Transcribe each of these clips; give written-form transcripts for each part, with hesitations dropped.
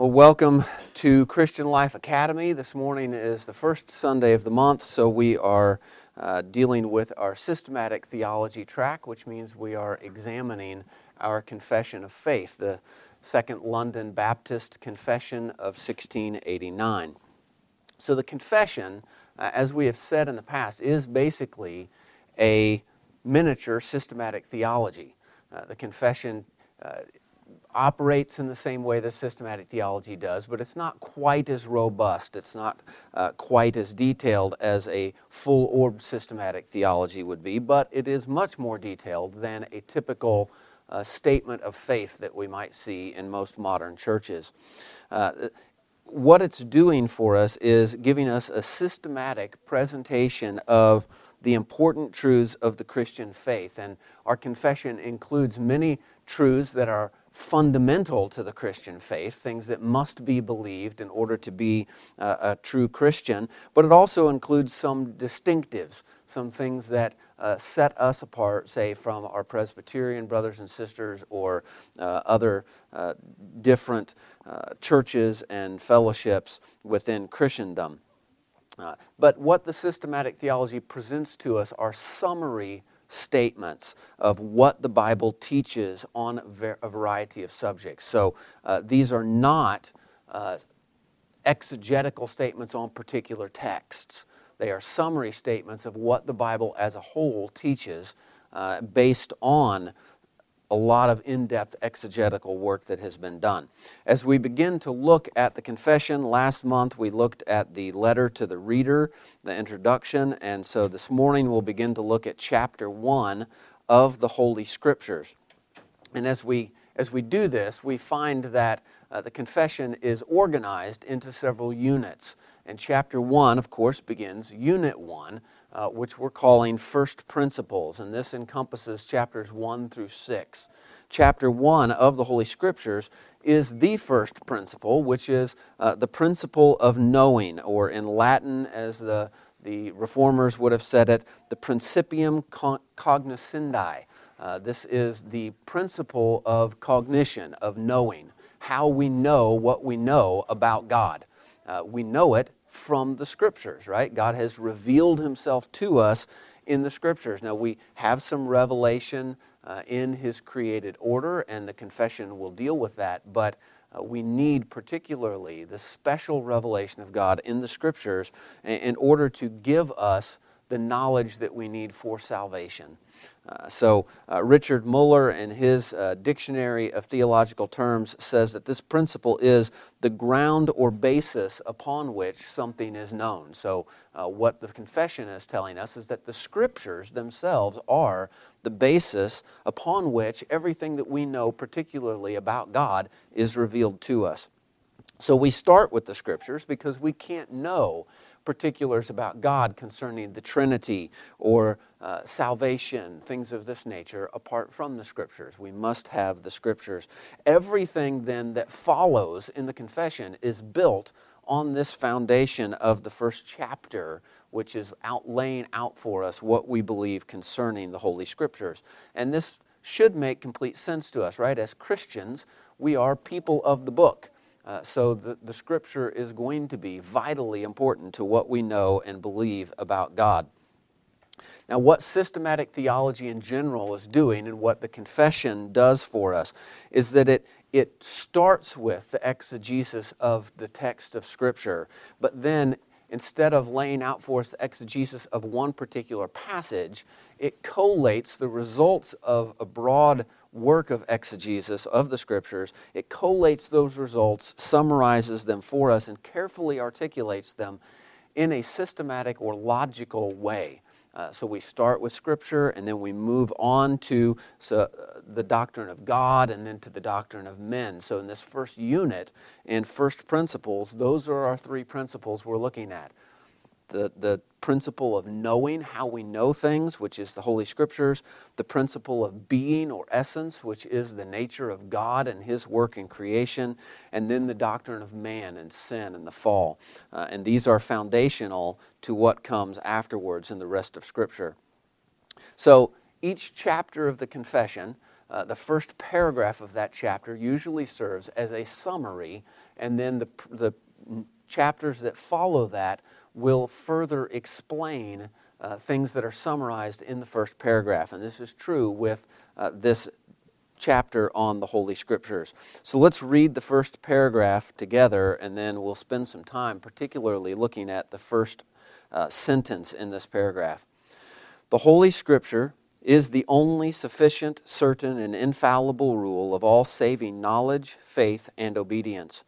Well, welcome to Christian Life Academy. This morning is the first Sunday of the month, so we are dealing with our systematic theology track, which means we are examining our confession of faith, the Second London Baptist Confession of 1689. So the confession, as we have said in the past, is basically a miniature systematic theology. The confession operates in the same way that systematic theology does, but it's not quite as robust, it's not quite as detailed as a full-orbed systematic theology would be, but it is much more detailed than a typical statement of faith that we might see in most modern churches. What it's doing for us is giving us a systematic presentation of the important truths of the Christian faith, and our confession includes many truths that are fundamental to the Christian faith, things that must be believed in order to be a true Christian, but it also includes some distinctives, some things that set us apart, say, from our Presbyterian brothers and sisters or other different churches and fellowships within Christendom. But what the systematic theology presents to us are summary statements of what the Bible teaches on a variety of subjects. So these are not exegetical statements on particular texts. They are summary statements of what the Bible as a whole teaches based on a lot of in-depth exegetical work that has been done. As we begin to look at the confession, last month we looked at the letter to the reader, the introduction, and so this morning we'll begin to look at chapter 1 of the Holy Scriptures. And as we do this, we find that the confession is organized into several units. And chapter 1, of course, begins unit 1, which we're calling First Principles, and this encompasses chapters 1 through 6. Chapter 1 of the Holy Scriptures is the first principle, which is the principle of knowing, or in Latin, as the Reformers would have said it, the principium cognoscendi. This is the principle of cognition, of knowing, how we know what we know about God. We know it from the Scriptures, right? God has revealed Himself to us in the Scriptures. Now, we have some revelation in His created order, and the confession will deal with that, but we need particularly the special revelation of God in the Scriptures in order to give us the knowledge that we need for salvation. So Richard Muller in his Dictionary of Theological Terms says that this principle is the ground or basis upon which something is known. So what the confession is telling us is that the Scriptures themselves are the basis upon which everything that we know particularly about God is revealed to us. So we start with the Scriptures because we can't know particulars about God concerning the Trinity or salvation, things of this nature, apart from the Scriptures. We must have the Scriptures. Everything then that follows in the confession is built on this foundation of the first chapter, which is laying out for us what we believe concerning the Holy Scriptures. And this should make complete sense to us, right? As Christians, we are people of the book. So the Scripture is going to be vitally important to what we know and believe about God. Now, what systematic theology in general is doing and what the confession does for us is that it starts with the exegesis of the text of Scripture, but then instead of laying out for us the exegesis of one particular passage, it collates the results of a broad work of exegesis of the Scriptures. It collates those results, summarizes them for us, and carefully articulates them in a systematic or logical way. So we start with Scripture, and then we move on to the doctrine of God, and then to the doctrine of men. So in this first unit, in First Principles, those are our three principles we're looking at. The principle of knowing, how we know things, which is the Holy Scriptures. The principle of being or essence, which is the nature of God and His work in creation. And then the doctrine of man and sin and the fall. And these are foundational to what comes afterwards in the rest of Scripture. So each chapter of the confession The first paragraph of that chapter usually serves as a summary, and then the chapters that follow that will further explain things that are summarized in the first paragraph. And this is true with this chapter on the Holy Scriptures. So let's read the first paragraph together, and then we'll spend some time particularly looking at the first sentence in this paragraph. The Holy Scripture is the only sufficient, certain, and infallible rule of all saving knowledge, faith, and obedience.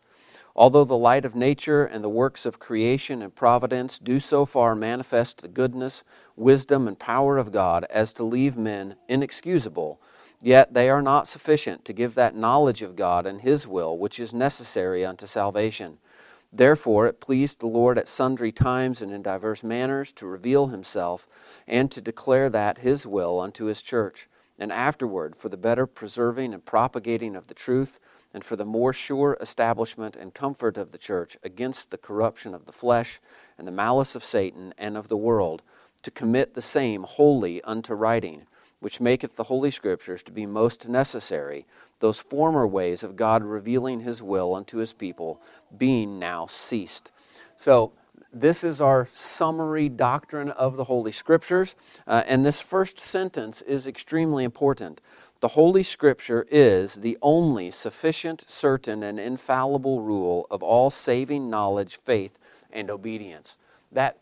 Although the light of nature and the works of creation and providence do so far manifest the goodness, wisdom, and power of God as to leave men inexcusable, yet they are not sufficient to give that knowledge of God and His will which is necessary unto salvation. Therefore it pleased the Lord at sundry times and in divers manners to reveal Himself and to declare that His will unto His church, and afterward for the better preserving and propagating of the truth, and for the more sure establishment and comfort of the church against the corruption of the flesh and the malice of Satan and of the world, to commit the same wholly unto writing, which maketh the Holy Scriptures to be most necessary, those former ways of God revealing His will unto His people being now ceased. So this is our summary doctrine of the Holy Scriptures, and this first sentence is extremely important. The Holy Scripture is the only sufficient, certain, and infallible rule of all saving knowledge, faith, and obedience. That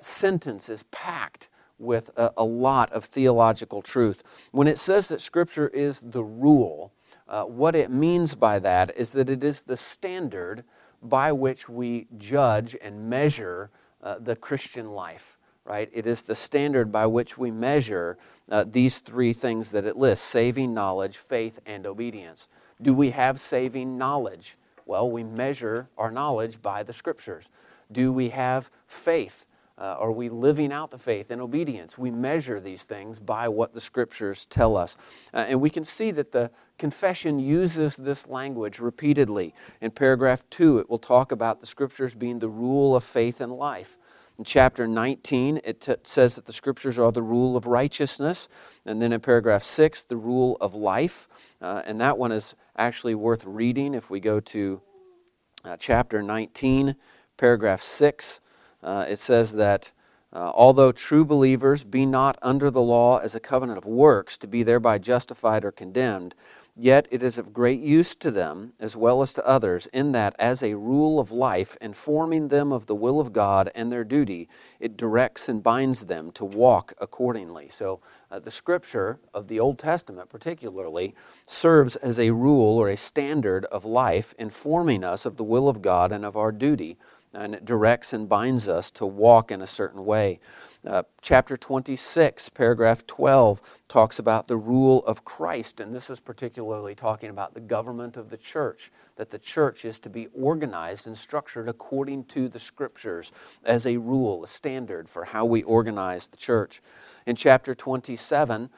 sentence is packed with a lot of theological truth. When it says that Scripture is the rule, what it means by that is that it is the standard by which we judge and measure the Christian life, right? It is the standard by which we measure these three things that it lists: saving knowledge, faith, and obedience. Do we have saving knowledge? Well, we measure our knowledge by the Scriptures. Do we have faith? Are we living out the faith in obedience? We measure these things by what the Scriptures tell us. And we can see that the Confession uses this language repeatedly. In paragraph 2, it will talk about the Scriptures being the rule of faith and life. In chapter 19, it says that the Scriptures are the rule of righteousness. And then in paragraph 6, the rule of life. And that one is actually worth reading if we go to chapter 19, paragraph 6. It says that although true believers be not under the law as a covenant of works to be thereby justified or condemned, yet it is of great use to them as well as to others in that as a rule of life informing them of the will of God and their duty, it directs and binds them to walk accordingly. So the Scripture of the Old Testament particularly serves as a rule or a standard of life informing us of the will of God and of our duty, and it directs and binds us to walk in a certain way. Chapter 26, paragraph 12, talks about the rule of Christ, and this is particularly talking about the government of the church, that the church is to be organized and structured according to the Scriptures as a rule, a standard for how we organize the church. In chapter 27,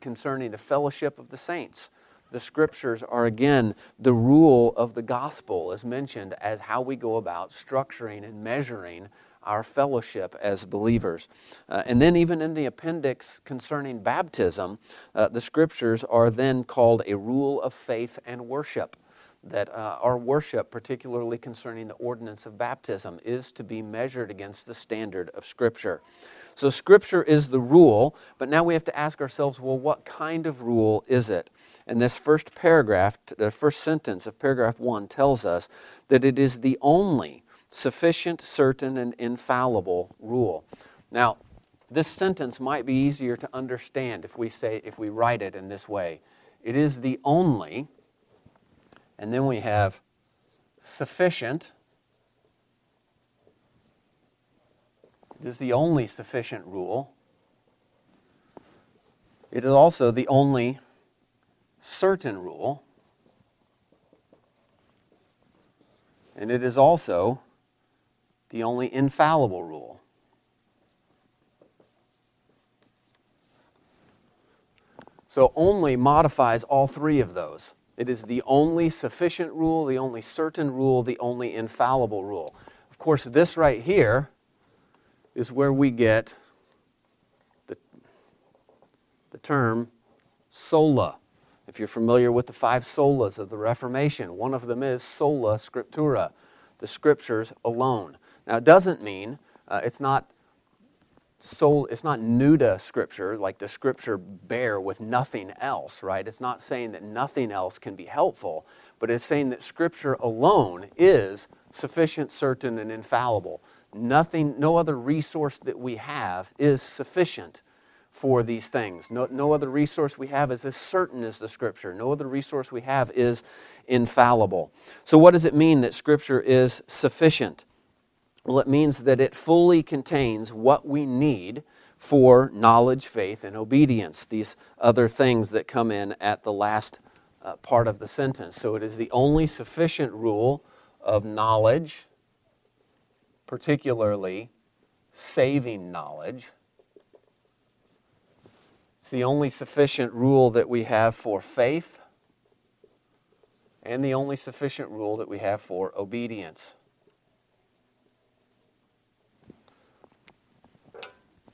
concerning the fellowship of the saints, the Scriptures are, again, the rule of the gospel as mentioned as how we go about structuring and measuring our fellowship as believers. And then even in the appendix concerning baptism, the Scriptures are then called a rule of faith and worship, that our worship, particularly concerning the ordinance of baptism, is to be measured against the standard of Scripture. So Scripture is the rule, but now we have to ask ourselves, well, what kind of rule is it? And this first paragraph, the first sentence of paragraph 1 tells us that it is the only sufficient, certain, and infallible rule. Now, this sentence might be easier to understand if we write it in this way. It is the only, and then we have sufficient. It is the only sufficient rule. It is also the only certain rule. And it is also the only infallible rule. So only modifies all three of those. It is the only sufficient rule, the only certain rule, the only infallible rule. Of course, this right here is where we get the term sola. If you're familiar with the five solas of the Reformation, one of them is sola scriptura, the scriptures alone. Now, it doesn't mean it's not nuda scripture, like the scripture bare with nothing else, right? It's not saying that nothing else can be helpful, but it's saying that scripture alone is sufficient, certain, and infallible. No other resource that we have is sufficient for these things. No other resource we have is as certain as the Scripture. No other resource we have is infallible. So what does it mean that Scripture is sufficient? Well, it means that it fully contains what we need for knowledge, faith, and obedience, these other things that come in at the last part of the sentence. So it is the only sufficient rule of knowledge, particularly saving knowledge. It's the only sufficient rule that we have for faith, and the only sufficient rule that we have for obedience.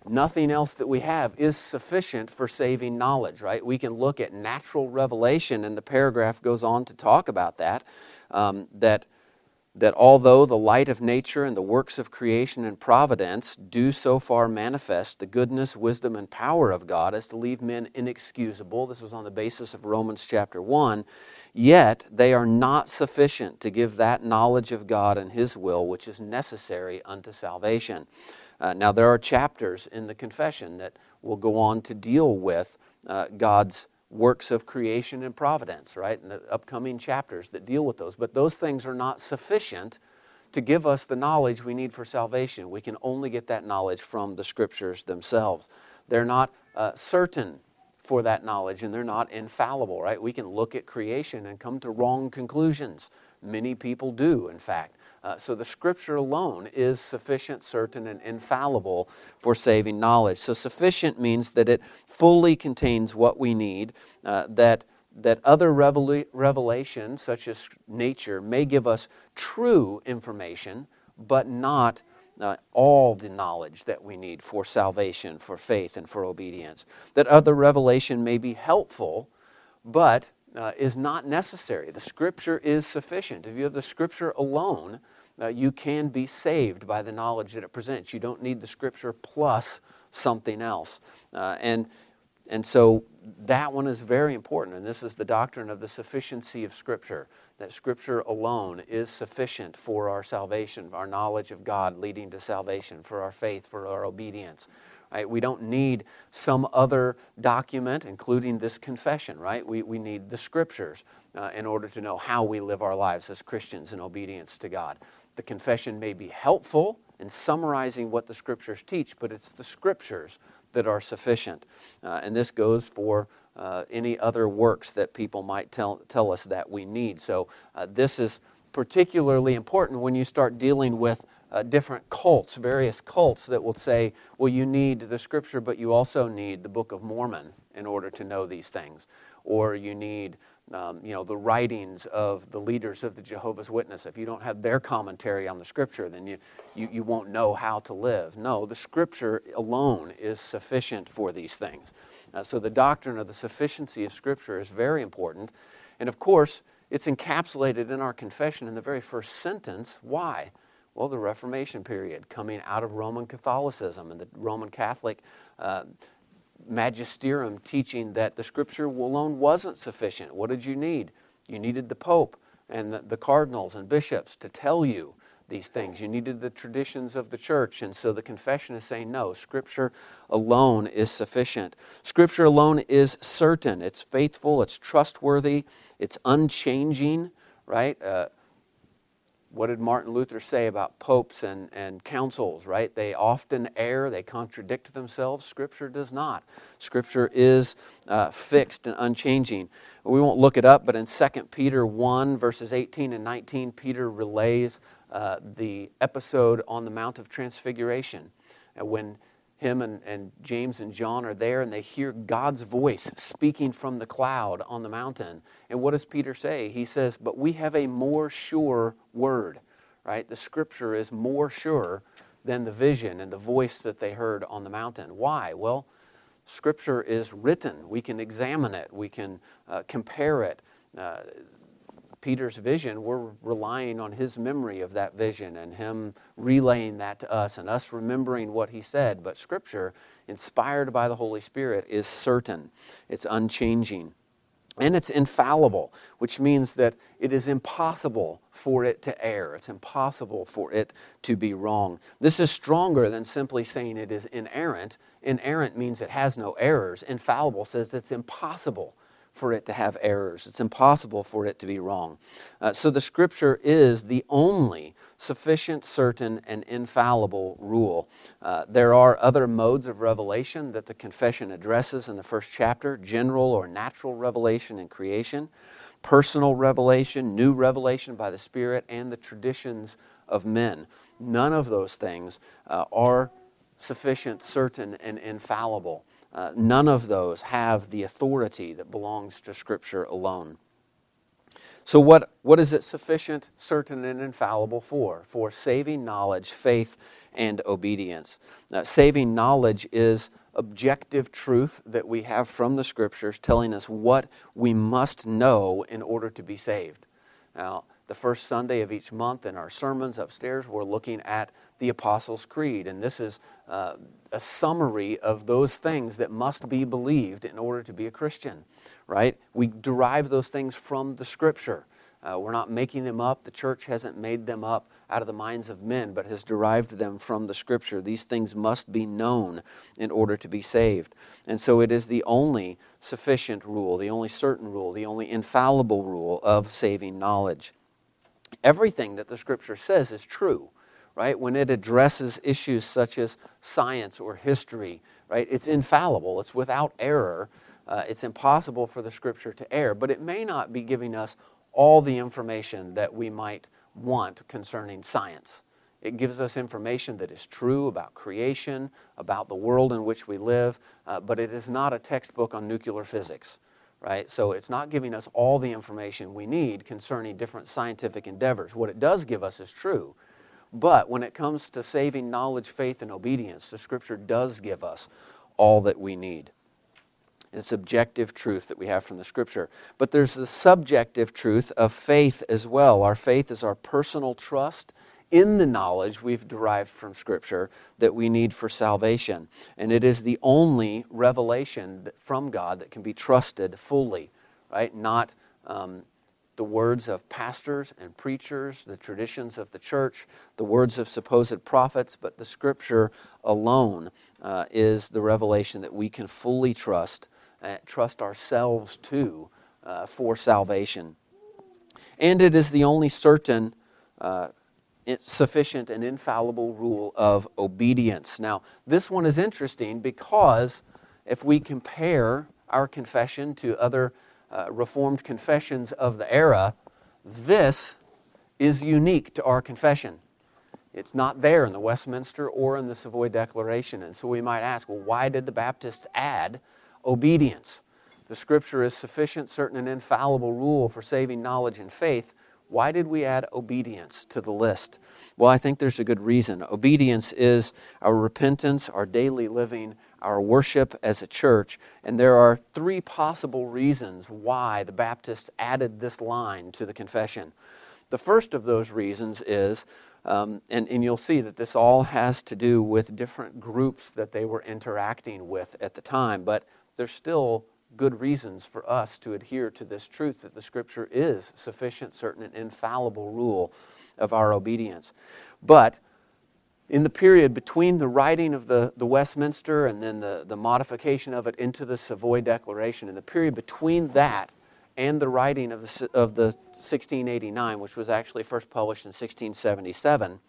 Nothing else that we have is sufficient for saving knowledge, right? We can look at natural revelation, and the paragraph goes on to talk about that, that although the light of nature and the works of creation and providence do so far manifest the goodness, wisdom, and power of God as to leave men inexcusable, this is on the basis of Romans chapter 1, yet they are not sufficient to give that knowledge of God and His will which is necessary unto salvation. Now there are chapters in the Confession that will go on to deal with God's works of creation and providence, right? And the upcoming chapters that deal with those. But those things are not sufficient to give us the knowledge we need for salvation. We can only get that knowledge from the Scriptures themselves. They're not certain for that knowledge, and they're not infallible, right? We can look at creation and come to wrong conclusions. Many people do, in fact. So the Scripture alone is sufficient, certain, and infallible for saving knowledge. So sufficient means that it fully contains what we need, that other revelation, such as nature, may give us true information, but not all the knowledge that we need for salvation, for faith, and for obedience. That other revelation may be helpful, but is not necessary. The Scripture is sufficient. If you have the Scripture alone, you can be saved by the knowledge that it presents. You don't need the Scripture plus something else. And so that one is very important, and this is the doctrine of the sufficiency of Scripture, that Scripture alone is sufficient for our salvation, our knowledge of God leading to salvation, for our faith, for our obedience. Right? We don't need some other document, including this confession, right? We need the Scriptures in order to know how we live our lives as Christians in obedience to God. The confession may be helpful in summarizing what the Scriptures teach, but it's the Scriptures that are sufficient. And this goes for any other works that people might tell us that we need. So this is particularly important when you start dealing with different cults, various cults that will say, well, you need the Scripture, but you also need the Book of Mormon in order to know these things. Or you need the writings of the leaders of the Jehovah's Witness. If you don't have their commentary on the Scripture, then you won't know how to live. No, the Scripture alone is sufficient for these things. So the doctrine of the sufficiency of Scripture is very important. And of course, it's encapsulated in our confession in the very first sentence. Why? Well, the Reformation period, coming out of Roman Catholicism and the Roman Catholic magisterium teaching that the Scripture alone wasn't sufficient. What did you need? You needed the Pope and the cardinals and bishops to tell you these things. You needed the traditions of the church, and so the confession is saying, no, Scripture alone is sufficient. Scripture alone is certain. It's faithful, it's trustworthy, it's unchanging, right? What did Martin Luther say about popes and councils, right? They often err, they contradict themselves. Scripture does not. Scripture is fixed and unchanging. We won't look it up, but in 2 Peter 1, verses 18 and 19, Peter relays the episode on the Mount of Transfiguration, when him and James and John are there and they hear God's voice speaking from the cloud on the mountain. And what does Peter say? He says, but we have a more sure word, right? The Scripture is more sure than the vision and the voice that they heard on the mountain. Why? Well, Scripture is written. We can examine it. We can compare it. Peter's vision, we're relying on his memory of that vision and him relaying that to us and us remembering what he said. But Scripture, inspired by the Holy Spirit, is certain. It's unchanging. And it's infallible, which means that it is impossible for it to err. It's impossible for it to be wrong. This is stronger than simply saying it is inerrant. Inerrant means it has no errors. Infallible says it's impossible for it to have errors. It's impossible for it to be wrong. So the Scripture is the only sufficient, certain, and infallible rule. There are other modes of revelation that the confession addresses in the first chapter: general or natural revelation in creation, personal revelation, new revelation by the Spirit, and the traditions of men. None of those things are sufficient, certain, and infallible. None of those have the authority that belongs to Scripture alone. So what is it sufficient, certain, and infallible for? For saving knowledge, faith, and obedience. Saving knowledge is objective truth that we have from the Scriptures telling us what we must know in order to be saved. Now, the first Sunday of each month in our sermons upstairs, we're looking at the Apostles' Creed, and this is a summary of those things that must be believed in order to be a Christian, right? We derive those things from the Scripture. We're not making them up. The church hasn't made them up out of the minds of men, but has derived them from the Scripture. These things must be known in order to be saved. And so it is the only sufficient rule, the only certain rule, the only infallible rule of saving knowledge. Everything that the Scripture says is true, right? When it addresses issues such as science or history, right, it's infallible, it's without error, it's impossible for the Scripture to err, but it may not be giving us all the information that we might want concerning science. It gives us information that is true about creation, about the world in which we live, but it is not a textbook on nuclear physics. Right? So it's not giving us all the information we need concerning different scientific endeavors. What it does give us is true, but when it comes to saving knowledge, faith, and obedience, the Scripture does give us all that we need. It's objective truth that we have from the Scripture. But there's the subjective truth of faith as well. Our faith is our personal trust in the knowledge we've derived from Scripture that we need for salvation. And it is the only revelation from God that can be trusted fully, right? Not the words of pastors and preachers, the traditions of the church, the words of supposed prophets, but the Scripture alone is the revelation that we can fully trust ourselves to for salvation. And it is the only certain it's sufficient and infallible rule of obedience. Now, this one is interesting because if we compare our confession to other Reformed confessions of the era, this is unique to our confession. It's not there in the Westminster or in the Savoy Declaration. And so we might ask, well, why did the Baptists add obedience? The Scripture is sufficient, certain, and infallible rule for saving knowledge and faith. Why did we add obedience to the list? Well, I think there's a good reason. Obedience is our repentance, our daily living, our worship as a church, and there are three possible reasons why the Baptists added this line to the confession. The first of those reasons is, and you'll see that this all has to do with different groups that they were interacting with at the time, but they're still good reasons for us to adhere to this truth that the Scripture is sufficient, certain, and infallible rule of our obedience. But in the period between the writing of the Westminster and then the modification of it into the Savoy Declaration, in the period between that and the writing of the 1689, which was actually first published in 1677,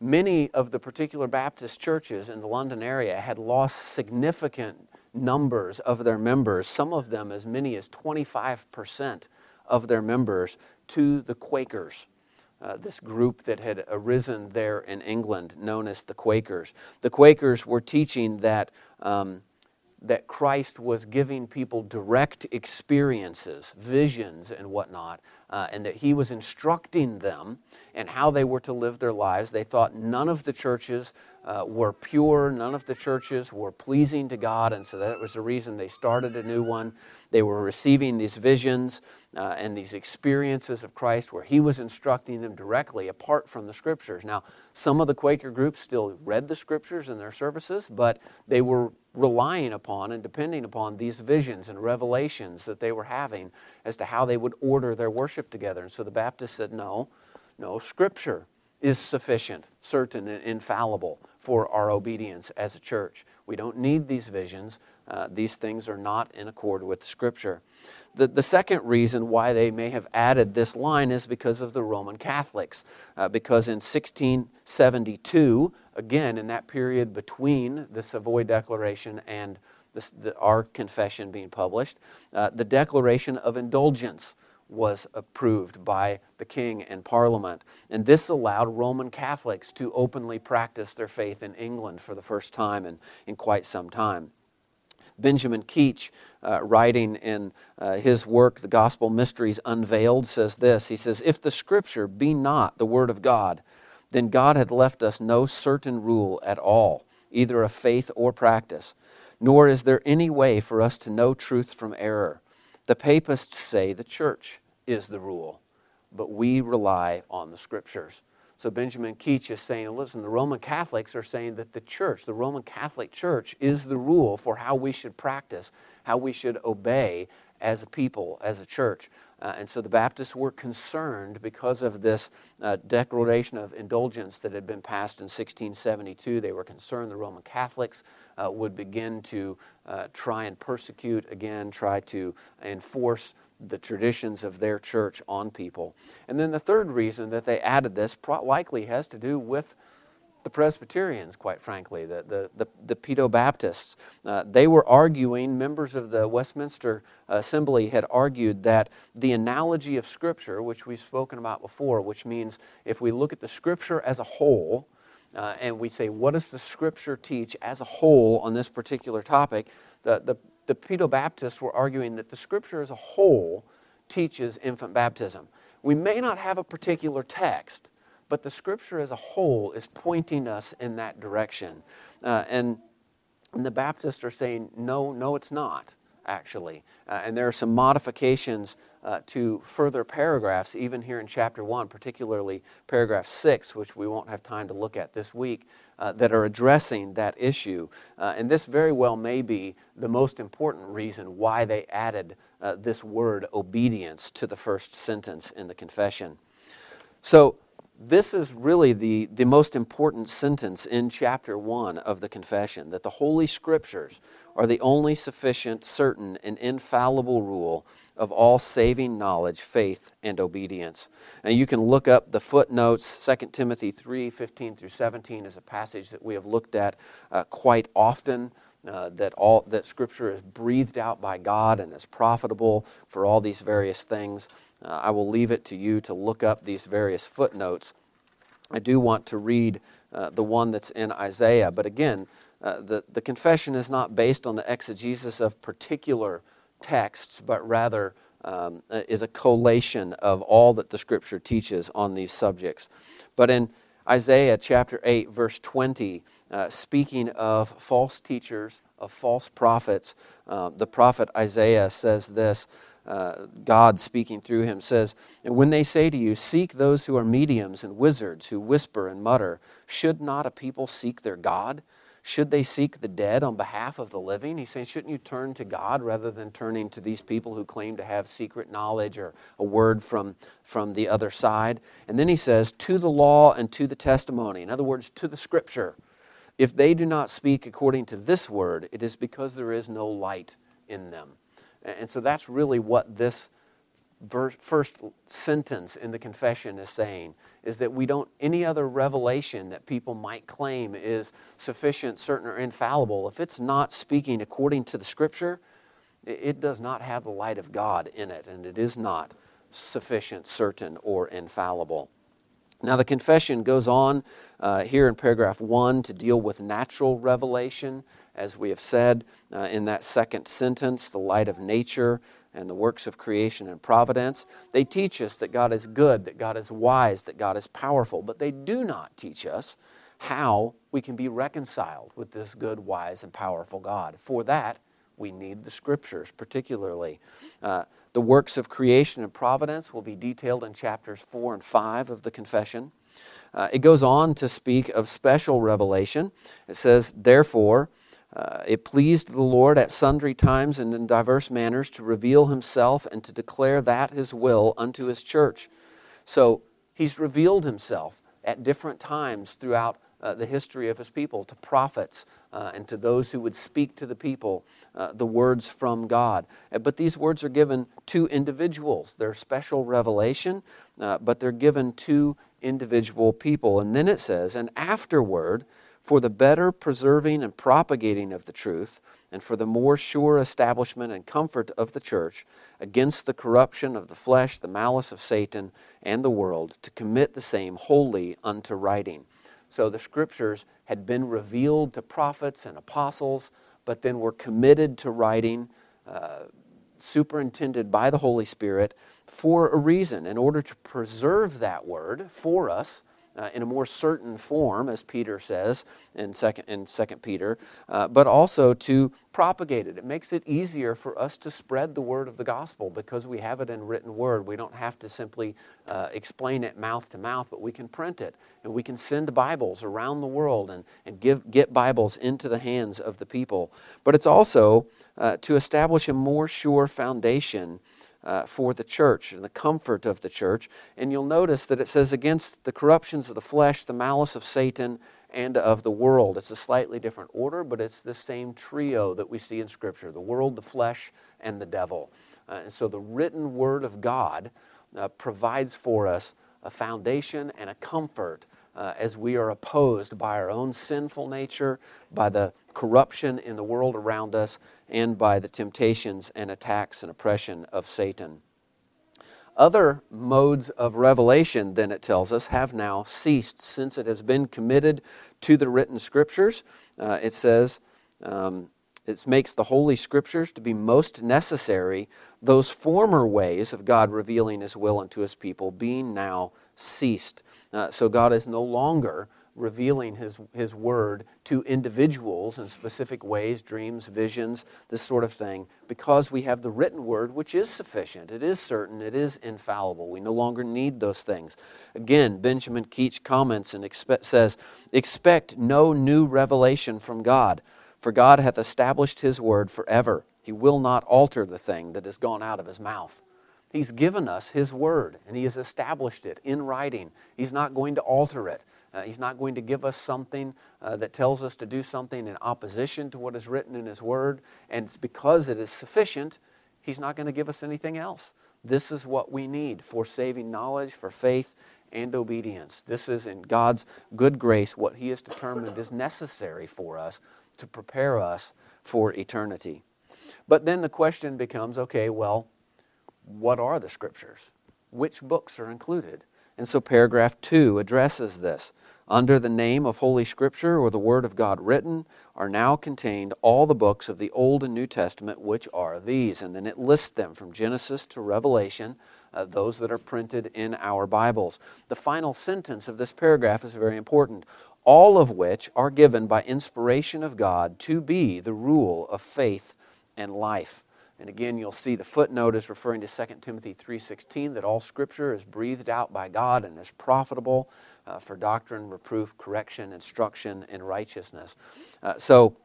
many of the particular Baptist churches in the London area had lost significant numbers of their members, some of them as many as 25% of their members, to the Quakers, this group that had arisen there in England known as the Quakers. The Quakers were teaching that that Christ was giving people direct experiences, visions and whatnot, and that he was instructing them in how they were to live their lives. They thought none of the churches were pure, none of the churches were pleasing to God, and so that was the reason they started a new one. They were receiving these visions and these experiences of Christ where he was instructing them directly apart from the Scriptures. Now, some of the Quaker groups still read the Scriptures in their services, but they were relying upon and depending upon these visions and revelations that they were having as to how they would order their worship together. And so the Baptists said, no, Scripture is sufficient, certain, and infallible for our obedience as a church. We don't need these visions. These things are not in accord with Scripture. The second reason why they may have added this line is because of the Roman Catholics, because in 1672, again, in that period between the Savoy Declaration and our confession being published, the Declaration of Indulgence was approved by the king and parliament. And this allowed Roman Catholics to openly practice their faith in England for the first time in quite some time. Benjamin Keach, writing in his work, The Gospel Mysteries Unveiled, says this. He says, "If the Scripture be not the Word of God, then God hath left us no certain rule at all, either of faith or practice, nor is there any way for us to know truth from error. The papists say the church is the rule, but we rely on the Scriptures." So Benjamin Keach is saying, listen, the Roman Catholics are saying that the church, the Roman Catholic Church, is the rule for how we should practice, how we should obey as a people, as a church. And so the Baptists were concerned because of this Declaration of Indulgence that had been passed in 1672. They were concerned the Roman Catholics would begin to try and persecute again, try to enforce the traditions of their church on people. And then the third reason that they added this likely has to do with the Presbyterians, quite frankly, the Pedo-Baptists. They were arguing, members of the Westminster Assembly had argued that the analogy of Scripture, which we've spoken about before, which means if we look at the Scripture as a whole, and we say, what does the Scripture teach as a whole on this particular topic, the Pedo-Baptists were arguing that the Scripture as a whole teaches infant baptism. We may not have a particular text, but the Scripture as a whole is pointing us in that direction. And the Baptists are saying, no, it's not, actually. And there are some modifications to further paragraphs, even here in chapter 1, particularly paragraph 6, which we won't have time to look at this week, that are addressing that issue. And this very well may be the most important reason why they added this word obedience to the first sentence in the confession. So this is really the most important sentence in chapter 1 of the confession, that the Holy Scriptures are the only sufficient, certain, and infallible rule of all saving knowledge, faith, and obedience. And you can look up the footnotes. 2 Timothy 3:15 through 17 is a passage that we have looked at quite often, that Scripture is breathed out by God and is profitable for all these various things. I will leave it to you to look up these various footnotes. I do want to read the one that's in Isaiah, but again, the confession is not based on the exegesis of particular texts, but rather is a collation of all that the Scripture teaches on these subjects. But in Isaiah chapter 8, verse 20, speaking of false teachers, of false prophets, the prophet Isaiah says this, God speaking through him says, "And when they say to you, seek those who are mediums and wizards who whisper and mutter, should not a people seek their God? Should they seek the dead on behalf of the living?" He's saying, shouldn't you turn to God rather than turning to these people who claim to have secret knowledge or a word from the other side? And then he says, "To the law and to the testimony." In other words, to the Scripture. "If they do not speak according to this word, it is because there is no light in them." And so that's really what this first sentence in the confession is saying, is that we don't, any other revelation that people might claim is sufficient, certain, or infallible, if it's not speaking according to the Scripture, it does not have the light of God in it, and it is not sufficient, certain, or infallible. Now, the confession goes on here in paragraph 1 to deal with natural revelation. As we have said in that second sentence, the light of nature and the works of creation and providence, they teach us that God is good, that God is wise, that God is powerful, but they do not teach us how we can be reconciled with this good, wise, and powerful God. For that, we need the Scriptures, particularly. The works of creation and providence will be detailed in chapters 4 and 5 of the Confession. It goes on to speak of special revelation. It says, therefore, it pleased the Lord at sundry times and in diverse manners to reveal himself and to declare that his will unto his church. So he's revealed himself at different times throughout the history of his people to prophets and to those who would speak to the people the words from God. But these words are given to individuals. They're special revelation, but they're given to individual people. And then it says, and afterward, for the better preserving and propagating of the truth, and for the more sure establishment and comfort of the church, against the corruption of the flesh, the malice of Satan, and the world, to commit the same wholly unto writing. So the Scriptures had been revealed to prophets and apostles, but then were committed to writing, superintended by the Holy Spirit, for a reason, in order to preserve that word for us, in a more certain form, as Peter says in Second Peter, but also to propagate it. It makes it easier for us to spread the word of the gospel because we have it in written word. We don't have to simply explain it mouth to mouth, but we can print it, and we can send Bibles around the world and get Bibles into the hands of the people. But it's also to establish a more sure foundation for the church and the comfort of the church. And you'll notice that it says against the corruptions of the flesh, the malice of Satan, and of the world. It's a slightly different order, but it's the same trio that we see in Scripture: the world, the flesh, and the devil. And so the written Word of God provides for us a foundation and a comfort as we are opposed by our own sinful nature, by the corruption in the world around us, and by the temptations and attacks and oppression of Satan. Other modes of revelation, then it tells us, have now ceased since it has been committed to the written Scriptures. It says, it makes the Holy Scriptures to be most necessary, those former ways of God revealing His will unto His people being now ceased. So God is no longer revealing His Word to individuals in specific ways, dreams, visions, this sort of thing, because we have the written Word, which is sufficient. It is certain. It is infallible. We no longer need those things. Again, Benjamin Keach comments and says, "Expect no new revelation from God, for God hath established His Word forever. He will not alter the thing that has gone out of His mouth." He's given us His Word, and He has established it in writing. He's not going to alter it. He's not going to give us something that tells us to do something in opposition to what is written in His Word. And it's because it is sufficient, He's not going to give us anything else. This is what we need for saving knowledge, for faith, and obedience. This is, in God's good grace, what He has determined is necessary for us to prepare us for eternity. But then the question becomes, okay, well, what are the Scriptures? Which books are included? And so paragraph 2 addresses this. Under the name of Holy Scripture, or the Word of God written, are now contained all the books of the Old and New Testament, which are these. And then it lists them from Genesis to Revelation, those that are printed in our Bibles. The final sentence of this paragraph is very important. All of which are given by inspiration of God to be the rule of faith and life. And again, you'll see the footnote is referring to 2 Timothy 3:16, that all Scripture is breathed out by God and is profitable for doctrine, reproof, correction, instruction, and righteousness. So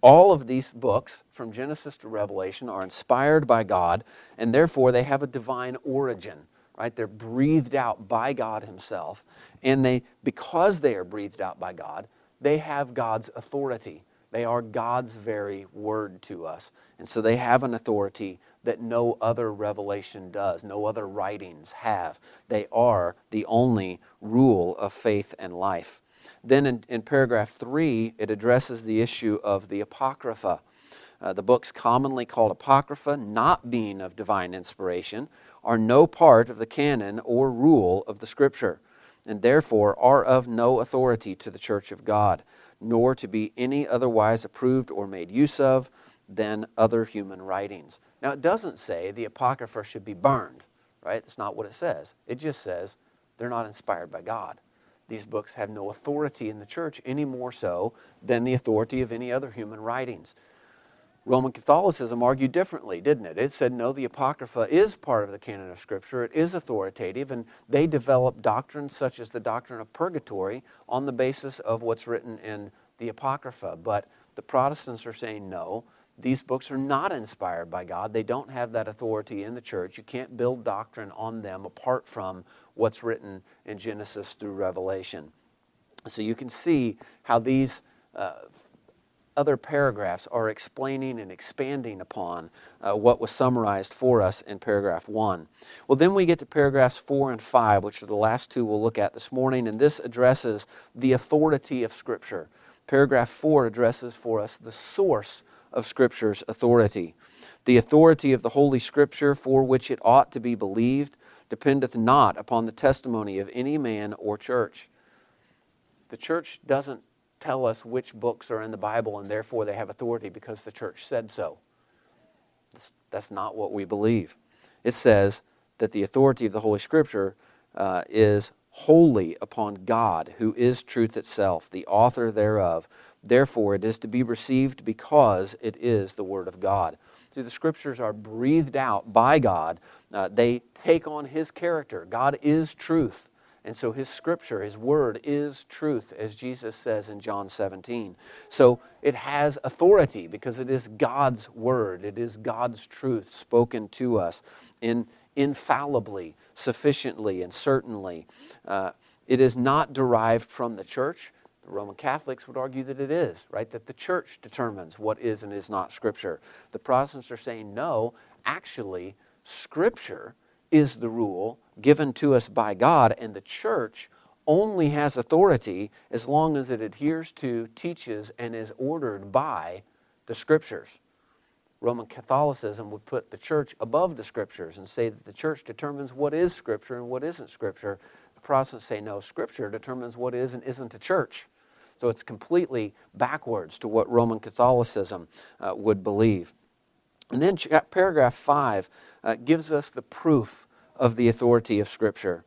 all of these books, from Genesis to Revelation, are inspired by God, and therefore they have a divine origin. Right? They're breathed out by God Himself, and because they are breathed out by God, they have God's authority. They are God's very word to us. And so they have an authority that no other revelation does, no other writings have. They are the only rule of faith and life. Then in paragraph 3, it addresses the issue of the Apocrypha. The books commonly called Apocrypha, not being of divine inspiration, are no part of the canon or rule of the Scripture. and therefore are of no authority to the church of God, nor to be any otherwise approved or made use of than other human writings. Now, it doesn't say the Apocrypha should be burned, right? That's not what it says. It just says they're not inspired by God. These books have no authority in the church any more so than the authority of any other human writings. Roman Catholicism argued differently, didn't it? It said, no, the Apocrypha is part of the canon of Scripture. It is authoritative, and they developed doctrines such as the doctrine of purgatory on the basis of what's written in the Apocrypha. But the Protestants are saying, no, these books are not inspired by God. They don't have that authority in the church. You can't build doctrine on them apart from what's written in Genesis through Revelation. So you can see how these other paragraphs are explaining and expanding upon what was summarized for us in paragraph 1. Well, then we get to paragraphs 4 and 5, which are the last two we'll look at this morning, and this addresses the authority of Scripture. Paragraph 4 addresses for us the source of Scripture's authority. The authority of the Holy Scripture, for which it ought to be believed, dependeth not upon the testimony of any man or church. The church doesn't tell us which books are in the Bible and therefore they have authority because the church said so. That's not what we believe. It says that the authority of the Holy Scripture is wholly upon God, who is truth itself, the author thereof. Therefore it is to be received because it is the Word of God. See, the Scriptures are breathed out by God. They take on His character. God is truth. And so His Scripture, His Word, is truth, as Jesus says in John 17. So it has authority because it is God's Word. It is God's truth spoken to us infallibly, sufficiently, and certainly. It is not derived from the church. The Roman Catholics would argue that it is, right? That the church determines what is and is not Scripture. The Protestants are saying, no, actually, Scripture is the rule given to us by God, and the church only has authority as long as it adheres to, teaches, and is ordered by the Scriptures. Roman Catholicism would put the church above the Scriptures and say that the church determines what is Scripture and what isn't Scripture. The Protestants say, no, Scripture determines what is and isn't the church. So it's completely backwards to what Roman Catholicism would believe. And then paragraph 5 gives us the proof of the authority of Scripture.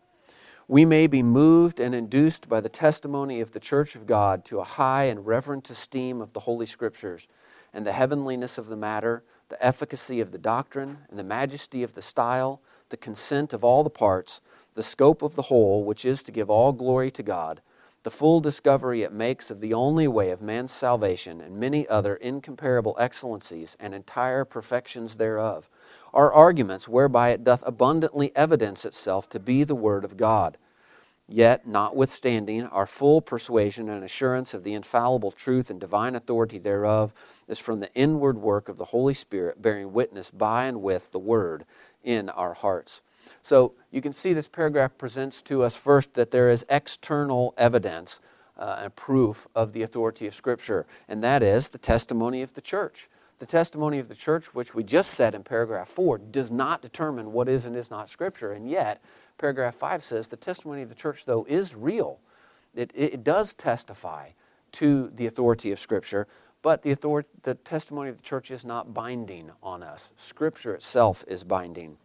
We may be moved and induced by the testimony of the Church of God to a high and reverent esteem of the Holy Scriptures, and the heavenliness of the matter, the efficacy of the doctrine, and the majesty of the style, the consent of all the parts, the scope of the whole, which is to give all glory to God, the full discovery it makes of the only way of man's salvation, and many other incomparable excellencies and entire perfections thereof, are arguments whereby it doth abundantly evidence itself to be the Word of God. Yet, notwithstanding, our full persuasion and assurance of the infallible truth and divine authority thereof is from the inward work of the Holy Spirit, bearing witness by and with the Word in our hearts. So you can see this paragraph presents to us first that there is external evidence and proof of the authority of Scripture, and that is the testimony of the church. The testimony of the church, which we just said in paragraph 4, does not determine what is and is not Scripture, and yet paragraph 5 says the testimony of the church, though, is real. It does testify to the authority of Scripture, but the testimony of the church is not binding on us. Scripture itself is binding.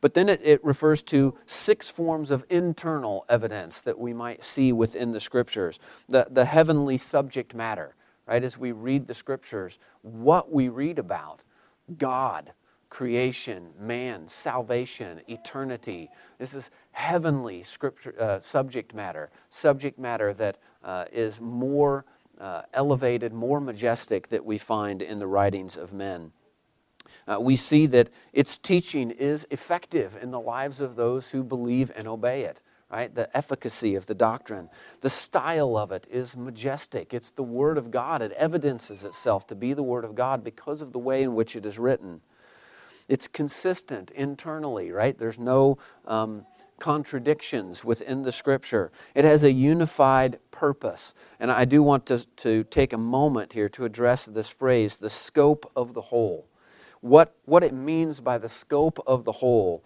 But then it refers to 6 forms of internal evidence that we might see within the Scriptures. The heavenly subject matter, right? As we read the Scriptures, what we read about God, creation, man, salvation, eternity. This is heavenly Scripture subject matter that is more elevated, more majestic that we find in the writings of men. We see that its teaching is effective in the lives of those who believe and obey it, right? The efficacy of the doctrine. The style of it is majestic. It's the Word of God. It evidences itself to be the Word of God because of the way in which it is written. It's consistent internally, right? There's no contradictions within the Scripture. It has a unified purpose. And I do want to take a moment here to address this phrase, the scope of the whole. What it means by the scope of the whole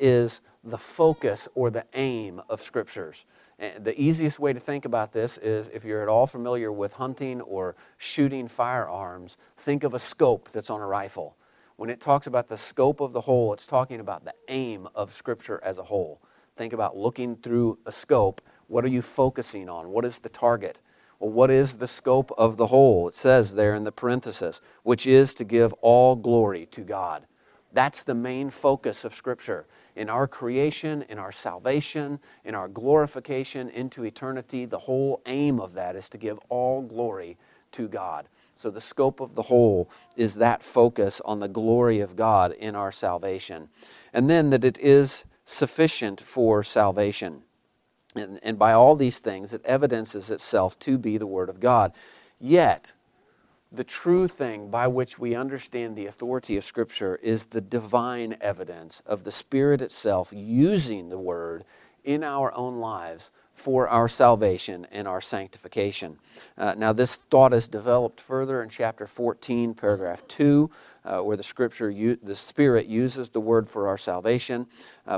is the focus or the aim of Scriptures. And the easiest way to think about this is, if you're at all familiar with hunting or shooting firearms, think of a scope that's on a rifle. When it talks about the scope of the whole, it's talking about the aim of Scripture as a whole. Think about looking through a scope. What are you focusing on? What is the target? Well, what is the scope of the whole? It says there in the parenthesis, which is to give all glory to God. That's the main focus of Scripture. In our creation, in our salvation, in our glorification into eternity, the whole aim of that is to give all glory to God. So the scope of the whole is that focus on the glory of God in our salvation. And then that it is sufficient for salvation. And by all these things, it evidences itself to be the Word of God. Yet, the true thing by which we understand the authority of Scripture is the divine evidence of the Spirit itself using the Word in our own lives for our salvation and our sanctification. Now, this thought is developed further in chapter 14, paragraph 2, where the Spirit uses the Word for our salvation,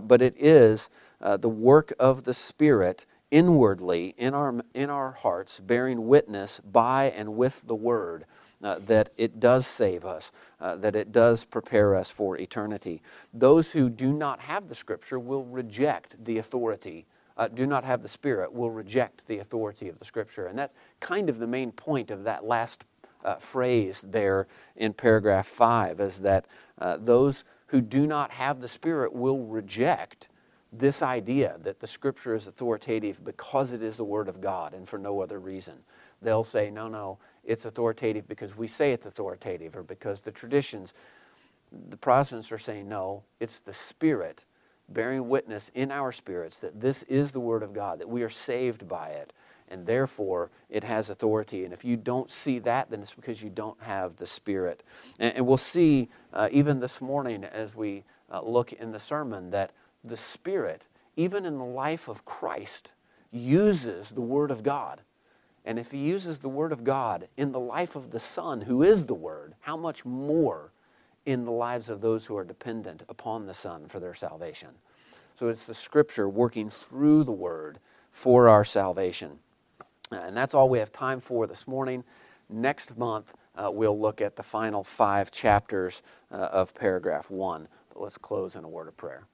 but it is the work of the Spirit inwardly in our hearts, bearing witness by and with the Word that it does save us, that it does prepare us for eternity. Those who do not have the Scripture will reject the authority, do not have the Spirit, will reject the authority of the Scripture. And that's kind of the main point of that last phrase there in paragraph 5, is that those who do not have the Spirit will reject this idea that the Scripture is authoritative because it is the Word of God and for no other reason. They'll say, no, it's authoritative because we say it's authoritative or because the traditions. The Protestants are saying, no, it's the Spirit bearing witness in our spirits that this is the Word of God, that we are saved by it, and therefore it has authority. And if you don't see that, then it's because you don't have the Spirit. And we'll see even this morning as we look in the sermon that the Spirit, even in the life of Christ, uses the Word of God. And if He uses the Word of God in the life of the Son, who is the Word, how much more in the lives of those who are dependent upon the Son for their salvation? So it's the Scripture working through the Word for our salvation. And that's all we have time for this morning. Next month, we'll look at the final 5 chapters of paragraph 1. But let's close in a word of prayer.